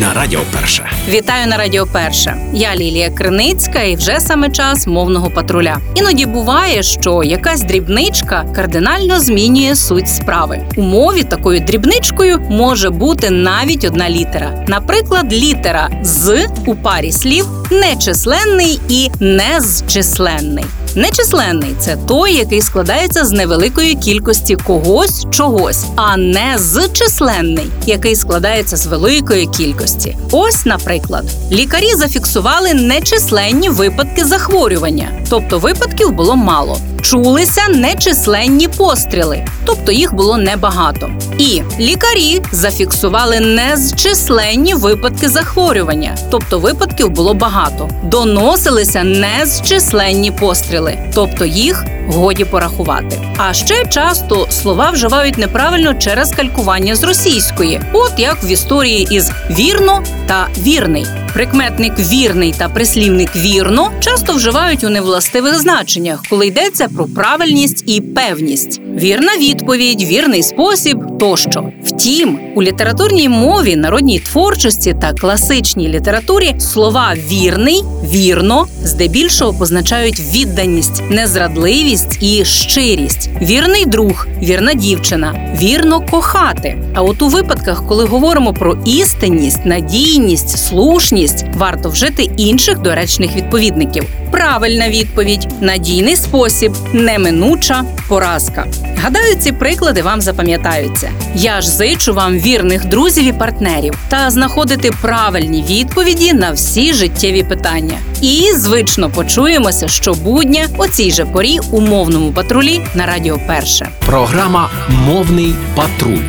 на Радіо Перше. Вітаю на Радіо Перше. Я Лілія Криницька, і вже саме час мовного патруля. Іноді буває, що якась дрібничка кардинально змінює суть справи. У мові такою дрібничкою може бути навіть одна літера. Наприклад, літера «з» у парі слів «нечисленний» і «незчисленний». Нечисленний – це той, який складається з невеликої кількості когось, чогось, а незчисленний, який складається з великої кількості. Ось, наприклад, лікарі зафіксували нечисленні випадки захворювання, тобто випадків було мало. Чулися нечисленні постріли, тобто їх було небагато. І лікарі зафіксували незчисленні випадки захворювання, тобто випадків було багато. Доносилися незчисленні постріли, тобто їх годі порахувати. А ще часто слова вживають неправильно через калькування з російської. От як в історії із «вірно» та «вірний». Прикметник «вірний» та прислівник «вірно» часто вживають у невластивих значеннях, коли йдеться про правильність і певність. Вірна відповідь, вірний спосіб тощо. Втім, у літературній мові, народній творчості та класичній літературі слова «вірний», «вірно» здебільшого позначають відданість, незрадливість і щирість. Вірний друг, вірна дівчина, вірно кохати. А от у випадках, коли говоримо про істинність, надійність, слушність, варто вжити інших доречних відповідників. Правильна відповідь, надійний спосіб, неминуча поразка. Гадаю, ці приклади вам запам'ятаються. Я ж зичу вам вірних друзів і партнерів та знаходити правильні відповіді на всі життєві питання. І, звично, почуємося щобудня о цій же порі у «Мовному патрулі» на Радіо Перше. Програма «Мовний патруль»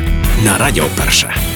на Радіо Перше.